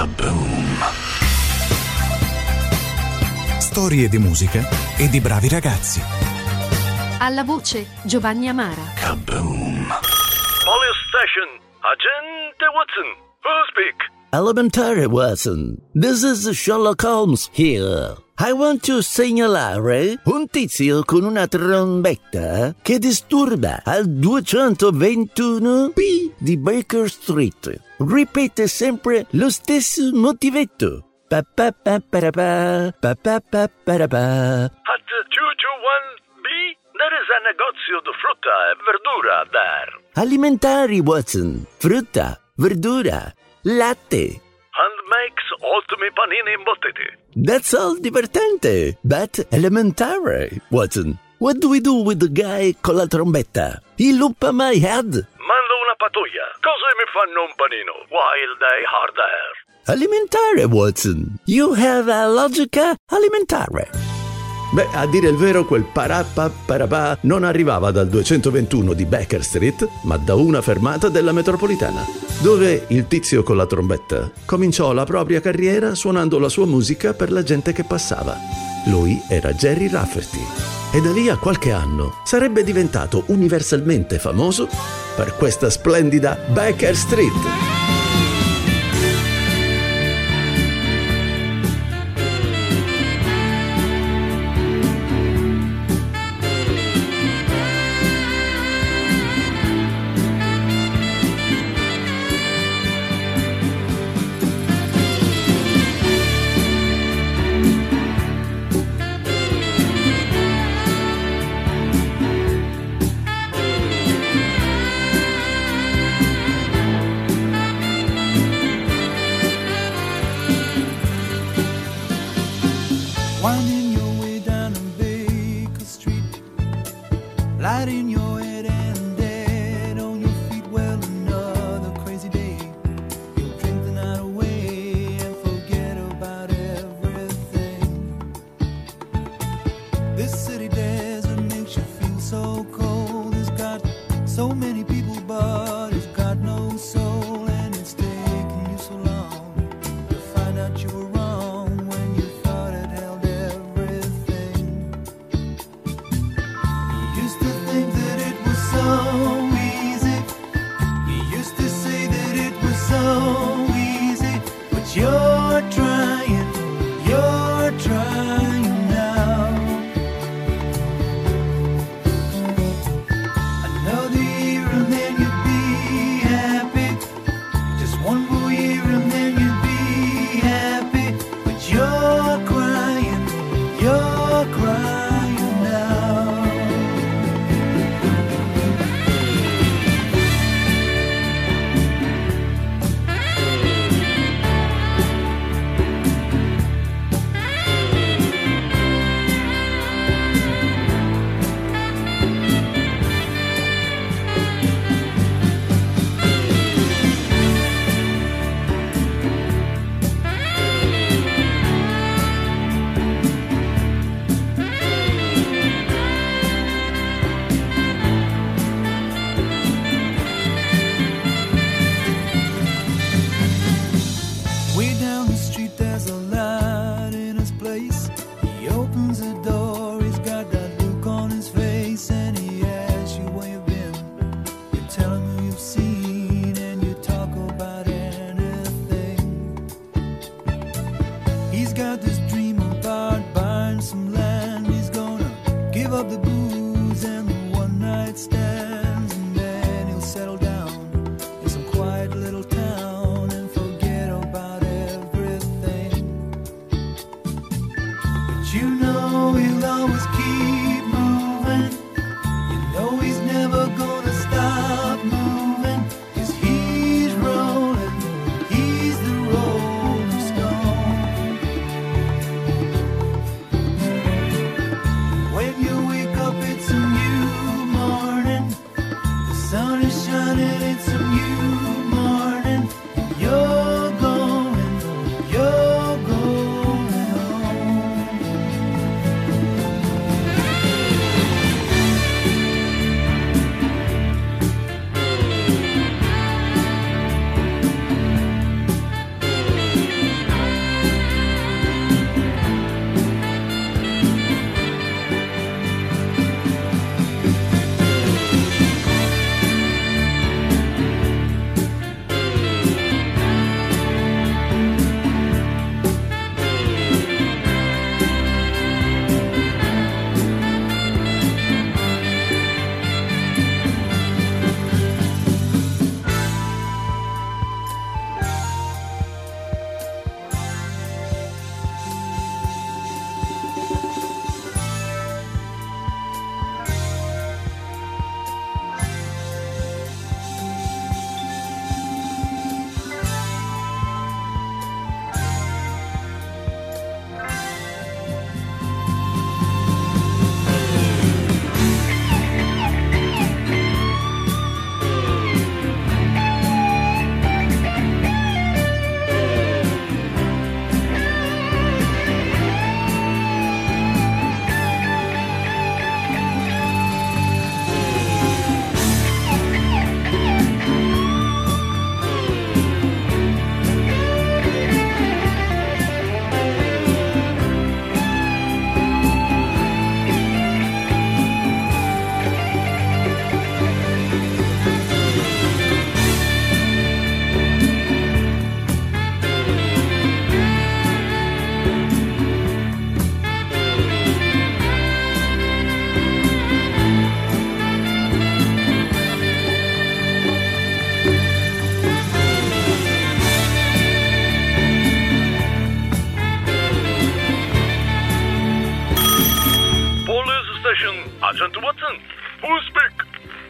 Kaboom! Storie di musica e di bravi ragazzi. Alla voce Giovanni Amara. Kaboom! Police station, Agente Watson, who speak? Elementary Watson, this is Sherlock Holmes here. I want to segnalare un tizio con una trombetta che disturba al 221B di Baker Street. Ripete sempre lo stesso motivetto. Pa pa pa pa pa pa pa pa pa pa. At 221B there is a negozio di frutta e verdura there. Alimentari Watson, frutta, verdura. Latte. And makes ottimi panini imbottiti. That's all divertente, but elementary, Watson. What do we do with the guy con la trombetta? He loop my head. Mando una pattuglia. Così mi fanno un panino while they are there. Alimentare, Watson. You have a logica alimentare. Beh, a dire il vero quel parappa non arrivava dal 221 di Baker Street, ma da una fermata della metropolitana, dove il tizio con la trombetta cominciò la propria carriera suonando la sua musica per la gente che passava. Lui era Gerry Rafferty e da lì a qualche anno sarebbe diventato universalmente famoso per questa splendida Baker Street. Winding your way down on Baker Street, lighting your head and dead on your feet. Well, another crazy day, you'll drink the night away and forget about everything. This city desert makes you feel so cold. It's got so many people, but it's got no soul, and it's taking you so long to find out you were wrong. He's got this dream about buying some land. He's gonna give up the booze and the one-night stands, and then he'll settle down in some quiet little town and forget about everything. But you know he'll always keep moving. You know he's never gonna stop moving. 'Cause he's rolling. He's the rolling stone.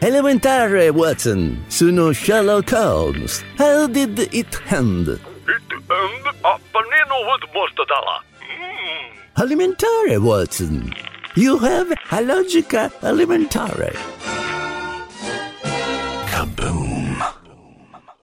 Elementare, Watson. Sono Sherlock Holmes. How did it end? It end a panino with mortadella. Elementare, Watson. You have a logica elementare.